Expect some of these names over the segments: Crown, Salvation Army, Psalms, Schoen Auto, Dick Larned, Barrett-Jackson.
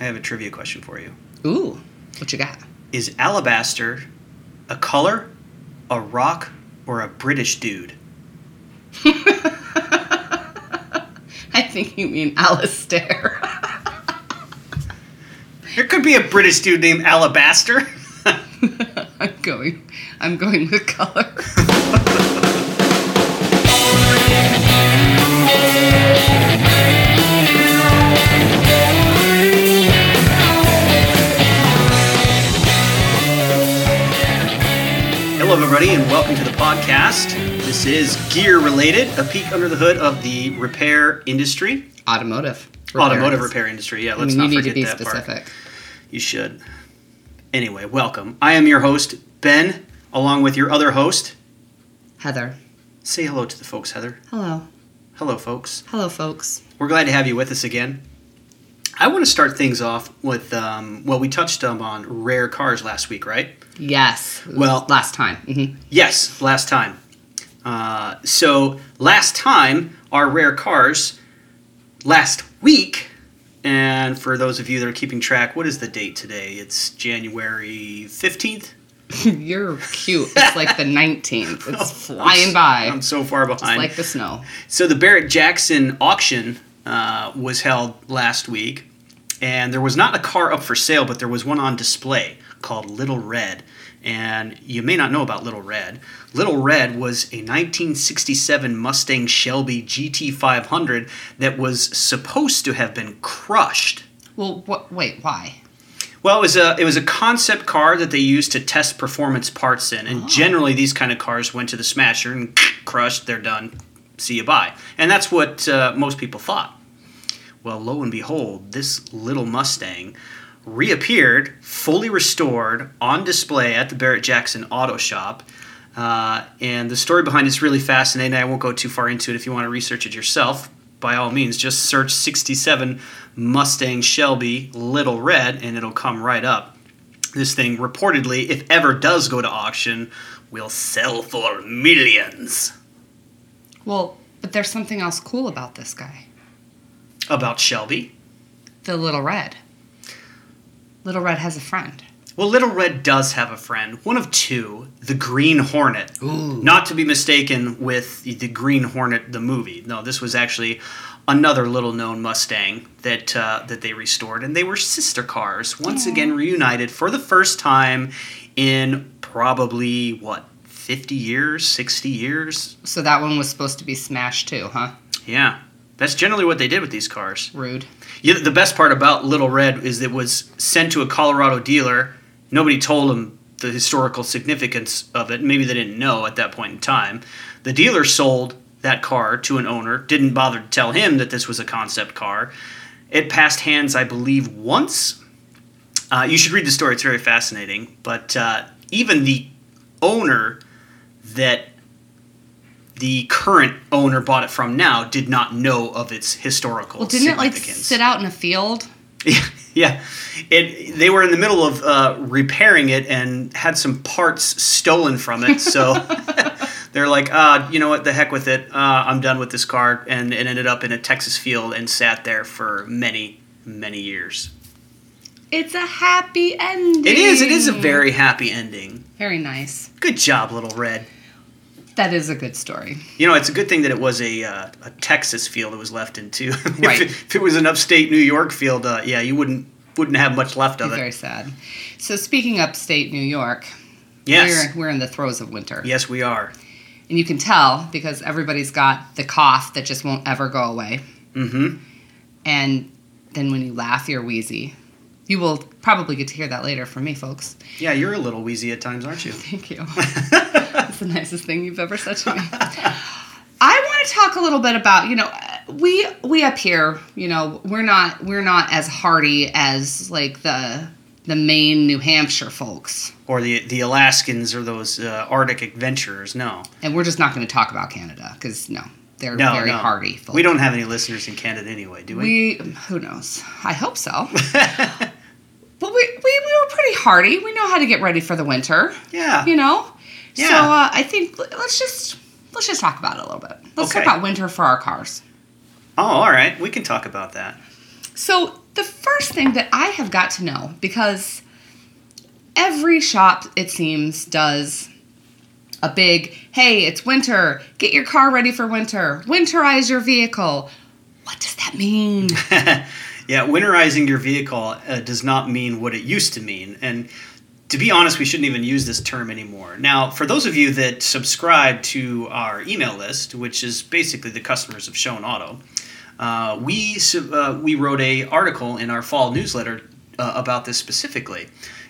I have a trivia question for you. Ooh, what you got? Is alabaster a color, a rock, or a British dude? I think you mean Alistair. There could be a British dude named Alabaster. I'm going with color. Hello, everybody, and welcome to the podcast. This is Gear Related, a peek under the hood of the repair industry. Automotive repair industry. Yeah, let's not forget that specific. Part. You should. Anyway, welcome. I am your host, Ben, along with your other host, Heather. Say hello to the folks, Heather. Hello. Hello, folks. Hello, folks. We're glad to have you with us again. I want to start things off with, well, we touched on rare cars last week, right? Yes. Well, last time. Mm-hmm. Yes, last time. So last time, our rare cars, last week, and for those of you that are keeping track, what is the date today? It's January 15th? You're cute. It's like the 19th. It's flying by. I'm so far behind. Just like the snow. So the Barrett-Jackson auction was held last week, and there was not a car up for sale, but there was one on display called Little Red. And you may not know about Little Red. Little Red was a 1967 Mustang Shelby GT500 that was supposed to have been crushed. Well, wait, why? Well, it was a concept car that they used to test performance parts in. And generally, these kind of cars went to the smasher and crushed, they're done, see you bye. And that's what most people thought. Well, lo and behold, this little Mustang reappeared, fully restored, on display at the Barrett-Jackson Auto Shop. And the story behind it's really fascinating. I won't go too far into it. If you want to research it yourself, by all means, just search 67 Mustang Shelby Little Red, and it'll come right up. This thing reportedly, if ever does go to auction, will sell for millions. Well, but there's something else cool about this guy. About Shelby? The Little Red. Little Red has a friend. Well, Little Red does have a friend. One of two, the Green Hornet. Ooh. Not to be mistaken with the Green Hornet, the movie. No, this was actually another little-known Mustang that that they restored, and they were sister cars, once again reunited for the first time in probably, 50 years, 60 years? So that one was supposed to be smashed too, huh? Yeah. That's generally what they did with these cars. Rude. Yeah, the best part about Little Red is it was sent to a Colorado dealer. Nobody told them the historical significance of it. Maybe they didn't know at that point in time. The dealer sold that car to an owner, didn't bother to tell him that this was a concept car. It passed hands, I believe, once. You should read the story. It's very fascinating. But even the owner that the current owner bought it from now did not know of its historical significance. Well, didn't it sit out in a field? Yeah. They were in the middle of repairing it and had some parts stolen from it. So they're like, you know what, the heck with it. I'm done with this car. And it ended up in a Texas field and sat there for many, many years. It's a happy ending. It is. It is a very happy ending. Very nice. Good job, Little Red. That is a good story. You know, it's a good thing that it was a Texas field that was left in, too. Right. If it was an upstate New York field, you wouldn't have much left of it. Very sad. So speaking upstate New York, yes, we're in the throes of winter. Yes, we are. And you can tell because everybody's got the cough that just won't ever go away. Mm-hmm. And then when you laugh, you're wheezy. You will probably get to hear that later from me, folks. Yeah, you're a little wheezy at times, aren't you? Thank you. That's the nicest thing you've ever said to me. I want to talk a little bit about, we up here, we're not as hardy as like the Maine, New Hampshire folks. Or the Alaskans or those Arctic adventurers, no. And we're just not going to talk about Canada because, no. They're very hardy. Folk. We don't have any listeners in Canada anyway, do we? Who knows? I hope so. But we were pretty hardy. We know how to get ready for the winter. Yeah. Yeah. So I think let's just talk about it a little bit. Let's talk about winter for our cars. Oh, all right. We can talk about that. So the first thing that I have got to know, because every shop, it seems, does a big, hey, it's winter, get your car ready for winter, winterize your vehicle. What does that mean? Yeah, winterizing your vehicle does not mean what it used to mean. And to be honest, we shouldn't even use this term anymore. Now, for those of you that subscribe to our email list, which is basically the customers of Schoen Auto, we wrote an article in our fall newsletter about this specifically.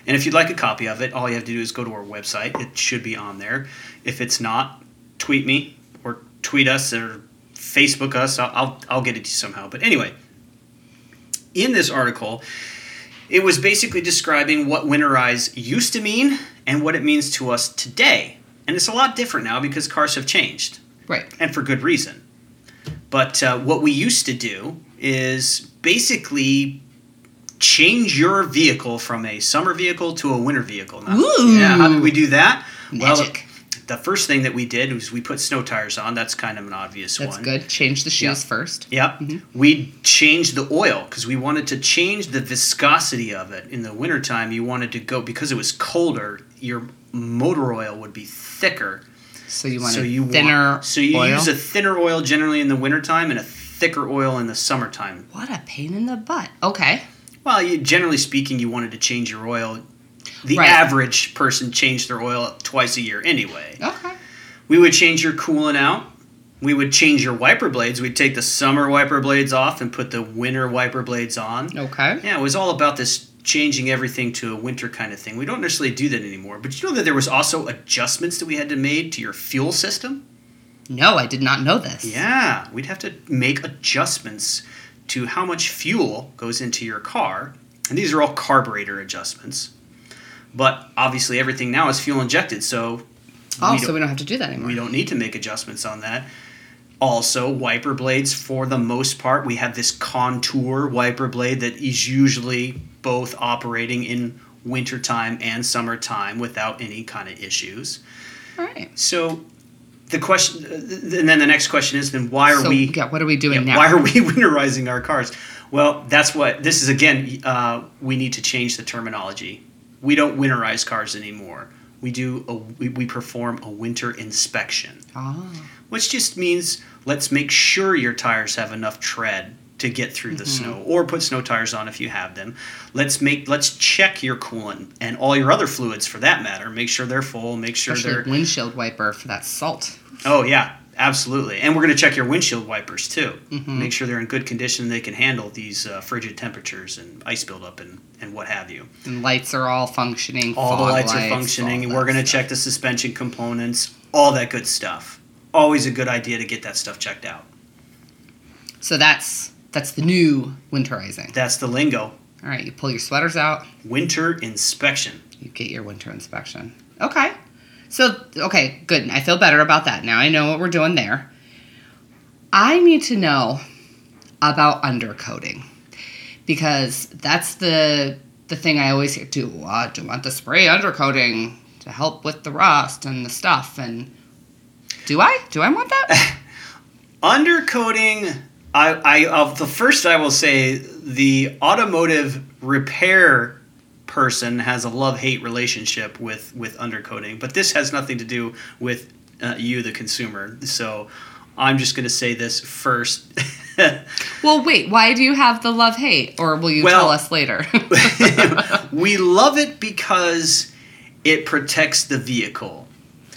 And if you'd like a copy of it, all you have to do is go to our website. It should be on there. If it's not, tweet me or tweet us or Facebook us. I'll get it to you somehow. But anyway, in this article, it was basically describing what winterize used to mean and what it means to us today. And it's a lot different now because cars have changed. Right. And for good reason. But what we used to do is basically change your vehicle from a summer vehicle to a winter vehicle now. Ooh. Yeah, how did we do that? Magic. Well, the first thing that we did was we put snow tires on. That's kind of an obvious one. That's good. Change the shoes first. Yep. Mm-hmm. We changed the oil because we wanted to change the viscosity of it. In the wintertime, you wanted to go, because it was colder, your motor oil would be thicker. So you want a thinner oil? So you use a thinner oil generally in the wintertime and a thicker oil in the summertime. What a pain in the butt. Okay. Well, generally speaking, you wanted to change your oil. The average person changed their oil twice a year anyway. Okay. We would change your coolant out. We would change your wiper blades. We'd take the summer wiper blades off and put the winter wiper blades on. Okay. Yeah, it was all about this changing everything to a winter kind of thing. We don't necessarily do that anymore. But you know that there was also adjustments that we had to make to your fuel system? No, I did not know this. Yeah, we'd have to make adjustments to how much fuel goes into your car. And these are all carburetor adjustments. But obviously everything now is fuel injected, so... so we don't have to do that anymore. We don't need to make adjustments on that. Also, wiper blades, for the most part, we have this contour wiper blade that is usually both operating in wintertime and summertime without any kind of issues. All right. So... the question, and then the next question is, then why are we? Yeah, what are we doing now? Why are we winterizing our cars? Well, that's what this is. Again, we need to change the terminology. We don't winterize cars anymore. We do. We perform a winter inspection, which just means let's make sure your tires have enough tread to get through the snow, or put snow tires on if you have them. Let's check your coolant and all your other fluids for that matter. Make sure they're full. Make sure especially they're windshield wiper for that salt. Oh yeah, absolutely. And we're going to check your windshield wipers too. Mm-hmm. Make sure they're in good condition. They can handle these frigid temperatures and ice buildup and what have you. And lights are all functioning. All the lights are functioning. We're going to check the suspension components. All that good stuff. Always a good idea to get that stuff checked out. So that's the new winterizing. That's the lingo. All right, you pull your sweaters out. Winter inspection. You get your winter inspection. Okay. So, okay, good. I feel better about that. Now I know what we're doing there. I need to know about undercoating because that's the thing I always hear. Do you want the spray undercoating to help with the rust and the stuff? And do I want that? Undercoating... the first I will say, the automotive repair person has a love-hate relationship with undercoating, but this has nothing to do with you, the consumer. So I'm just going to say this first. Well, wait, why do you have the love-hate, or will you tell us later? We love it because it protects the vehicle.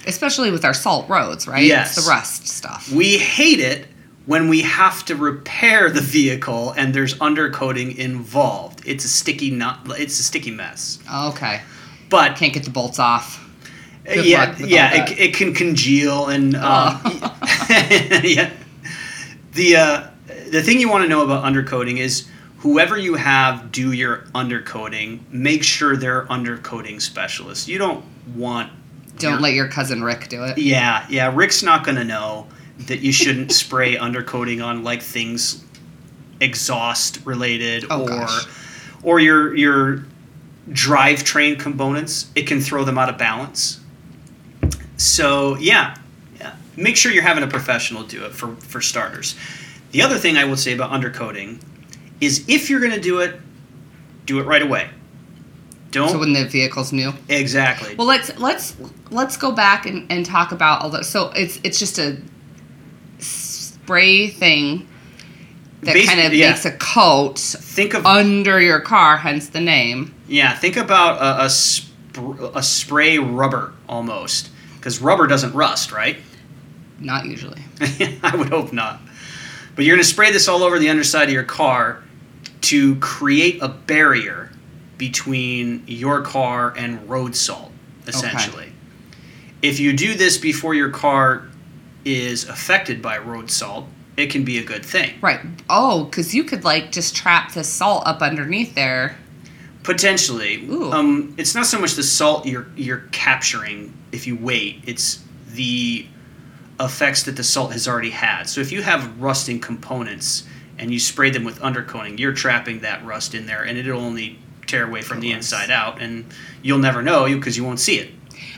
Especially with our salt roads, right? Yes. It's the rust stuff. We hate it when we have to repair the vehicle and there's undercoating involved. It's a sticky it's a sticky mess. Okay. But can't get the bolts off. Good luck with all that. It can congeal and yeah. The thing you want to know about undercoating is whoever you have do your undercoating, make sure they're undercoating specialists. You don't want let your cousin Rick do it. Yeah, Rick's not going to know that you shouldn't spray undercoating on like things exhaust related or your drivetrain components. It can throw them out of balance. So yeah, make sure you're having a professional do it for starters. The other thing I would say about undercoating is if you're going to do it right away. Don't. So when the vehicle's new. Exactly. Well, let's go back and talk about all that. So it's just a spray thing that kind of makes a coat under your car, hence the name. Yeah, think about a spray rubber almost, because rubber doesn't rust, right? Not usually. I would hope not. But you're going to spray this all over the underside of your car to create a barrier between your car and road salt, essentially. Okay. If you do this before your car is affected by road salt, it can be a good thing. Right. Oh, because you could, just trap the salt up underneath there. Potentially. Ooh. It's not so much the salt you're capturing if you wait. It's the effects that the salt has already had. So if you have rusting components and you spray them with undercoating, you're trapping that rust in there, and it'll only tear away from the inside out, and you'll never know because you won't see it.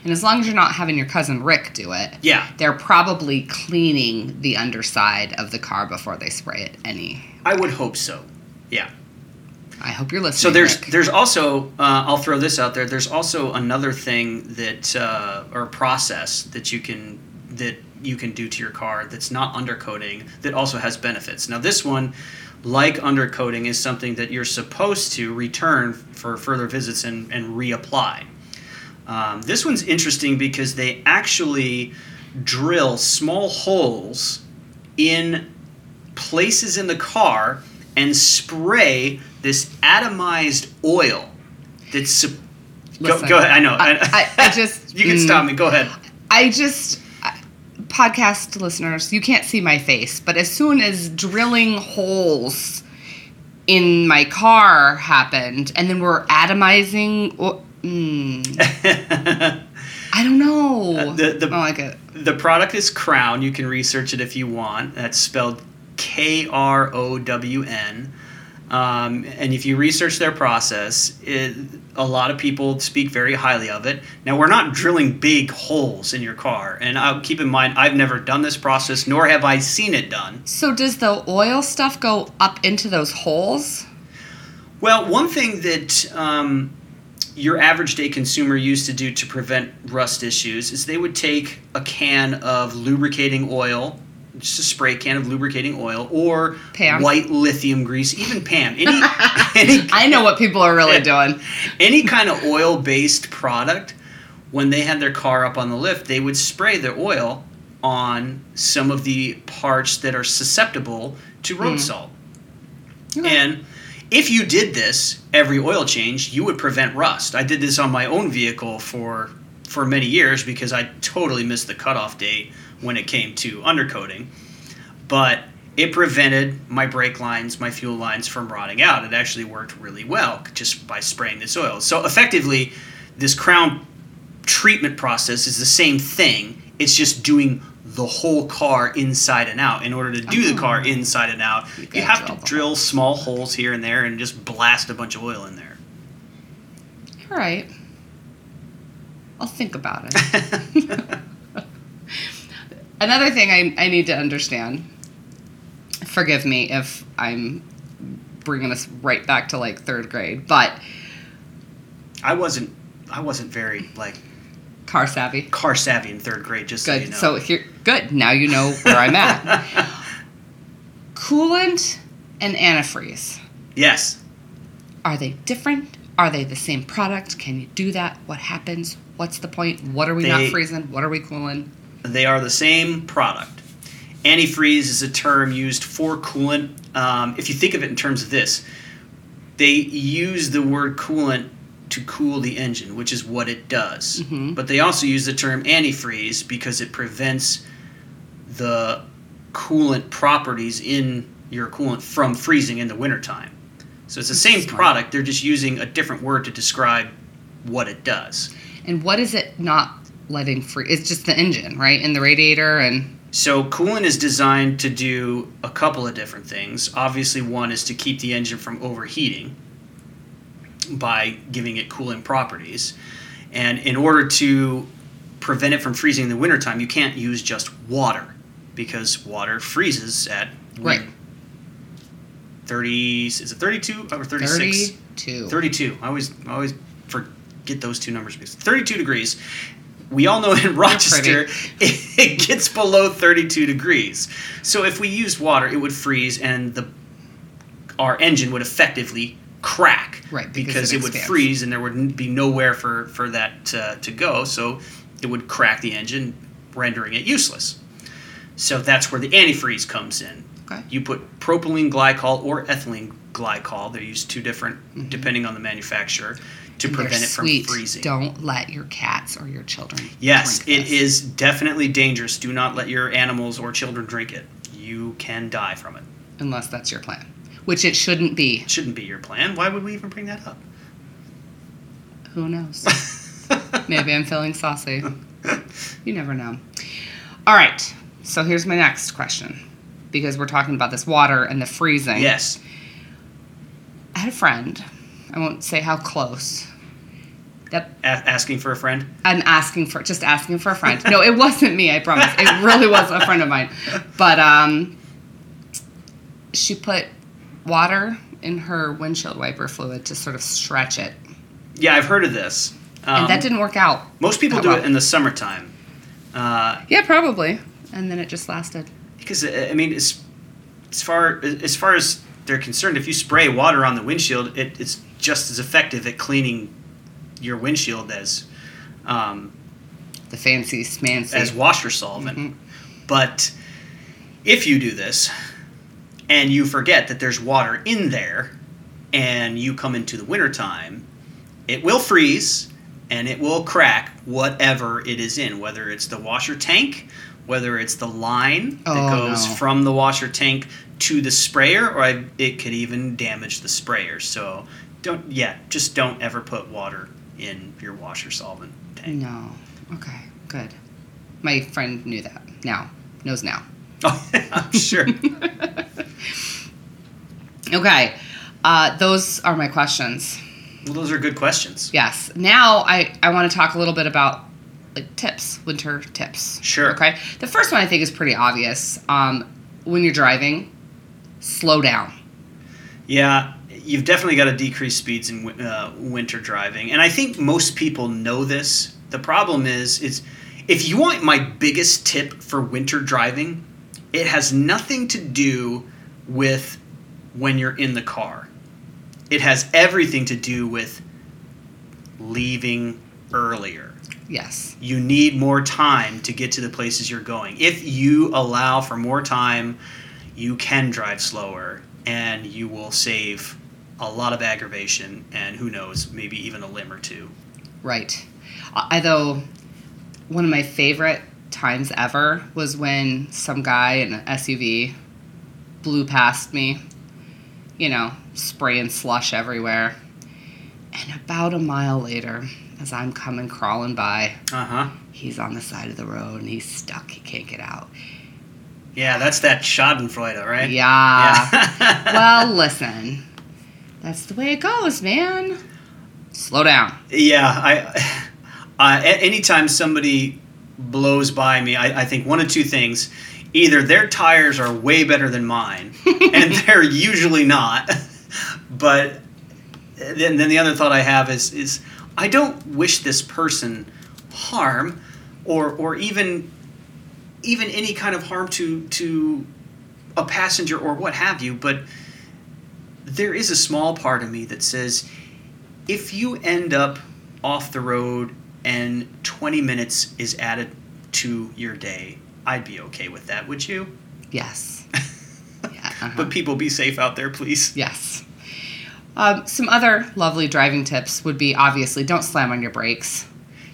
And as long as you're not having your cousin Rick do it, yeah, they're probably cleaning the underside of the car before they spray it anyway. I would hope so, yeah. I hope you're listening, There's also, I'll throw this out there, there's also another thing that, or process that you can do to your car that's not undercoating that also has benefits. Now this one, like undercoating, is something that you're supposed to return for further visits and reapply. This one's interesting because they actually drill small holes in places in the car and spray this atomized oil that's... Listen, go ahead. I know. I just... You can stop me. Go ahead. Podcast listeners, you can't see my face, but as soon as drilling holes in my car happened, and then we're atomizing... I don't know. I don't like it. The product is Crown. You can research it if you want. That's spelled Krown. And if you research their process, a lot of people speak very highly of it. Now, we're not drilling big holes in your car. And I'll keep in mind, I've never done this process, nor have I seen it done. So does the oil stuff go up into those holes? Well, one thing that... your average day consumer used to do to prevent rust issues is they would take a can of lubricating oil, just a spray can of lubricating oil, or Pam. White lithium grease, even Pam. I know what people are really doing. Any kind of oil-based product, when they had their car up on the lift, they would spray their oil on some of the parts that are susceptible to road salt. Okay. And... if you did this every oil change, you would prevent rust. I did this on my own vehicle for many years because I totally missed the cutoff date when it came to undercoating. But it prevented my brake lines, my fuel lines from rotting out. It actually worked really well just by spraying this oil. So effectively, this Crown treatment process is the same thing. It's just doing the whole car inside and out. In order to do the car inside and out, you have to drill small holes here and there and just blast a bunch of oil in there. All right. I'll think about it. Another thing I need to understand, forgive me if I'm bringing us right back to third grade, but... I wasn't very car savvy in third grade, just good. So you know. So here, good. Now you know where I'm at. Coolant and antifreeze. Yes. Are they different? Are they the same product? Can you do that? What happens? What's the point? What are we not freezing? What are we cooling? They are the same product. Antifreeze is a term used for coolant. If you think of it in terms of this, they use the word coolant to cool the engine, which is what it does. Mm-hmm. But they also use the term antifreeze because it prevents the coolant properties in your coolant from freezing in the wintertime. So it's the same product. They're just using a different word to describe what it does. And what is it not letting free? It's just the engine, right? And the radiator and... So coolant is designed to do a couple of different things. Obviously, one is to keep the engine from overheating by giving it cooling properties. And in order to prevent it from freezing in the wintertime, you can't use just water because water freezes at right. 30s. Is it 32 or 36? 32. 32. I always forget those two numbers. 32 degrees. We all know in Rochester, it gets below 32 degrees. So if we used water, it would freeze, and our engine would effectively crack. Right, because it would freeze, and there would be nowhere for that to go. So it would crack the engine, rendering it useless. So that's where the antifreeze comes in. Okay. You put propylene glycol or ethylene glycol. They're used two different, depending on the manufacturer, to prevent it from freezing. Don't let your cats or your children drink this. It is definitely dangerous. Do not let your animals or children drink it. You can die from it. Unless that's your plan, which it shouldn't be. It shouldn't be your plan. Why would we even bring that up? Who knows? Maybe I'm feeling saucy. You never know. All right. So here's my next question, because we're talking about this water and the freezing. Yes. I had a friend. I won't say how close. That asking for a friend? I'm asking for a friend. No, it wasn't me, I promise. It really was a friend of mine. But she put water in her windshield wiper fluid to sort of stretch it. Yeah, I've heard of this. And that didn't work out. Most people do it in the summertime. Yeah, probably. And then it just lasted. Because, I mean, as far as they're concerned, if you spray water on the windshield, it's just as effective at cleaning your windshield as the fancy smancy as washer solvent. Mm-hmm. But if you do this and you forget that there's water in there, and you come into the wintertime, it will freeze and it will crack whatever it is in, whether it's the washer tank, whether it's the line that goes from the washer tank to the sprayer, or it could even damage the sprayer. So don't ever put water in your washer solvent tank. No. Okay, good. My friend knew that. Knows now. Oh, I'm sure. Okay. Those are my questions. Well, those are good questions. Yes. Now I want to talk a little bit about tips, winter tips. Sure. Okay. The first one I think is pretty obvious. When you're driving, slow down. Yeah, you've definitely got to decrease speeds in winter driving, and I think most people know this. The problem is if you want my biggest tip for winter driving, it has nothing to do with when you're in the car. It has everything to do with leaving earlier. Yes. You need more time to get to the places you're going. If you allow for more time, you can drive slower, and you will save a lot of aggravation and, who knows, maybe even a limb or two. Right. Although one of my favorite times ever was when some guy in an SUV blew past me, spraying slush everywhere. And about a mile later, as I'm coming crawling by, he's on the side of the road, and he's stuck. He can't get out. Yeah, that's that schadenfreude, right? Yeah. Well, listen, that's the way it goes, man. Slow down. Yeah. Anytime somebody blows by me, I think one of two things. Either their tires are way better than mine, and they're usually not. But then the other thought I have is I don't wish this person harm, or even any kind of harm to a passenger or what have you, but there is a small part of me that says, if you end up off the road and 20 minutes is added to your day, I'd be okay with that, would you? Yes. Yeah, But people, be safe out there, please. Yes. Some other lovely driving tips would be, obviously, don't slam on your brakes.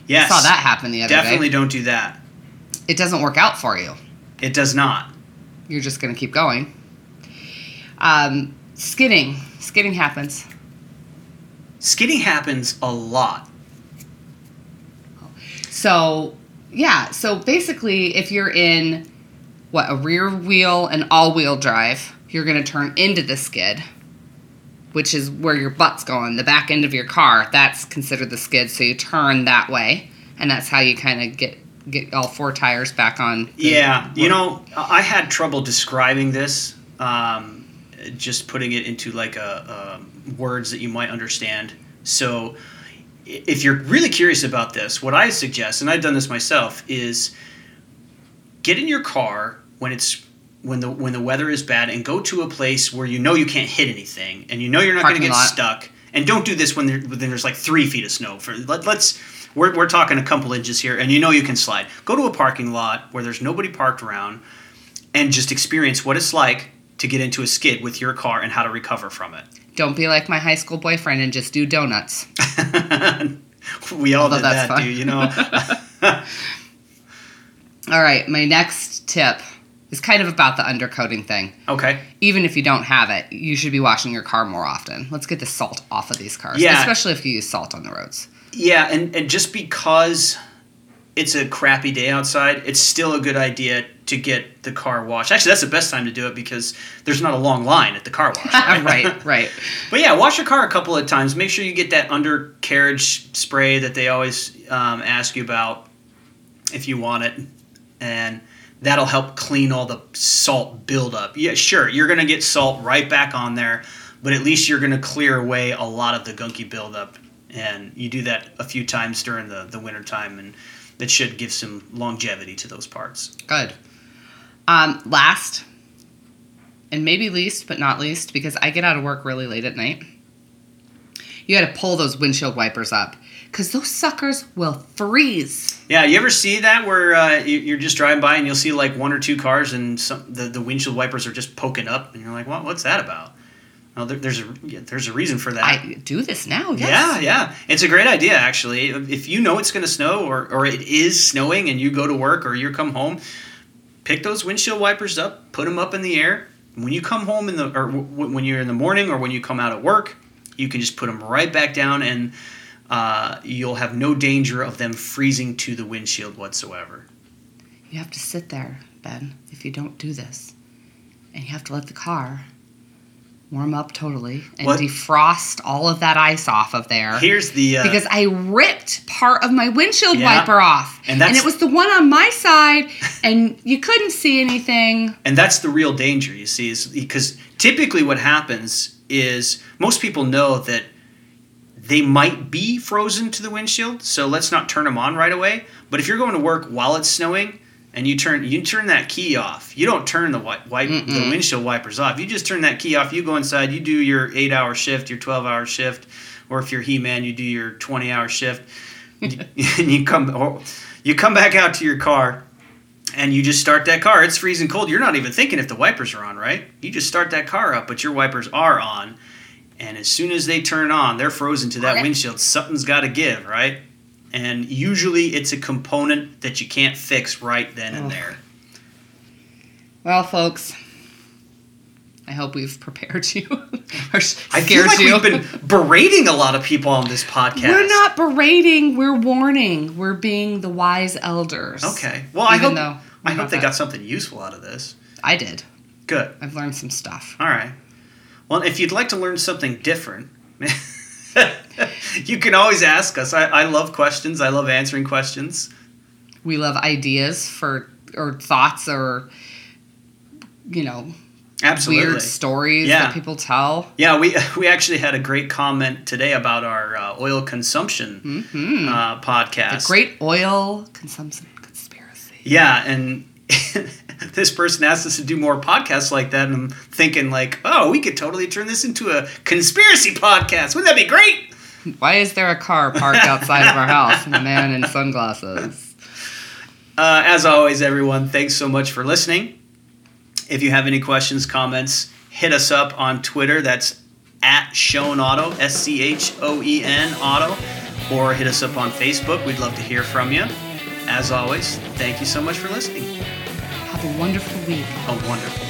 Yes. I saw that happen the other day. Definitely don't do that. It doesn't work out for you. It does not. You're just going to keep going. Skidding. Skidding happens. Skidding happens a lot. So, yeah. So, basically, if you're in, a rear wheel and all-wheel drive, you're going to turn into the skid, which is where your butt's going, the back end of your car. That's considered the skid, so you turn that way, and that's how you kind of get all four tires back on. Yeah, I had trouble describing this just putting it into like words that you might understand. So if you're really curious about this, what I suggest, and I've done this myself, is get in your car when the weather is bad and go to a place where you know you can't hit anything and you know you're not going to get stuck. And don't do this when there's like 3 feet of snow. We're talking a couple inches here, and you know you can slide. Go to a parking lot where there's nobody parked around and just experience what it's like to get into a skid with your car and how to recover from it. Don't be like my high school boyfriend and just do donuts. We all did that, dude, you know. All right, my next tip is kind of about the undercoating thing. Okay. Even if you don't have it, you should be washing your car more often. Let's get the salt off of these cars, yeah. Especially if you use salt on the roads. Yeah, and just because it's a crappy day outside, it's still a good idea to get the car washed. Actually, that's the best time to do it because there's not a long line at the car wash. Right, right. But yeah, wash your car a couple of times. Make sure you get that undercarriage spray that they always ask you about if you want it. And that'll help clean all the salt buildup. Yeah, sure, you're going to get salt right back on there, but at least you're going to clear away a lot of the gunky buildup. And you do that a few times during the winter time, and that should give some longevity to those parts. Good. Last, and maybe least, but not least, because I get out of work really late at night, you got to pull those windshield wipers up. Because those suckers will freeze. Yeah, you ever see that where you're just driving by and you'll see like one or two cars and the windshield wipers are just poking up and you're like, well, what's that about? Well, there's a reason for that. I do this now, yes. Yeah. It's a great idea, actually. If you know it's going to snow or it is snowing and you go to work or you come home, pick those windshield wipers up, put them up in the air. When you come home when you're in the morning or when you come out of work, you can just put them right back down and you'll have no danger of them freezing to the windshield whatsoever. You have to sit there, Ben, if you don't do this. And you have to let the car warm up totally and defrost all of that ice off of there. Here's the... because I ripped part of my windshield wiper off. And it was the one on my side, and you couldn't see anything. And that's the real danger, you see, is because typically what happens is most people know that they might be frozen to the windshield, so let's not turn them on right away. But if you're going to work while it's snowing and you turn that key off, you don't turn the windshield wipers off. You just turn that key off. You go inside. You do your 8-hour shift, your 12-hour shift, or if you're He-Man, you do your 20-hour shift. And you come back out to your car and you just start that car. It's freezing cold. You're not even thinking if the wipers are on, right? You just start that car up, but your wipers are on. And as soon as they turn on, they're frozen to that windshield. Something's got to give, right? And usually it's a component that you can't fix right then and there. Well, folks, I hope we've prepared you. Or I feel like we've been berating a lot of people on this podcast. We're not berating. We're warning. We're being the wise elders. Okay. Well, I hope they got something useful out of this. I did. Good. I've learned some stuff. All right. Well, if you'd like to learn something different, you can always ask us. I love questions. I love answering questions. We love ideas or thoughts or, absolutely, weird stories that people tell. Yeah, we actually had a great comment today about our oil consumption podcast. The great oil consumption conspiracy. Yeah, and... This person asked us to do more podcasts like that, and I'm thinking like, oh, we could totally turn this into a conspiracy podcast. Wouldn't that be great? Why is there a car parked outside of our house and a man in sunglasses? As always, everyone, thanks so much for listening. If you have any questions, comments, hit us up on Twitter. That's at Schoen Auto, SCHOEN Auto, or hit us up on Facebook. We'd love to hear from you. As always, thank you so much for listening. Have a wonderful week. A wonderful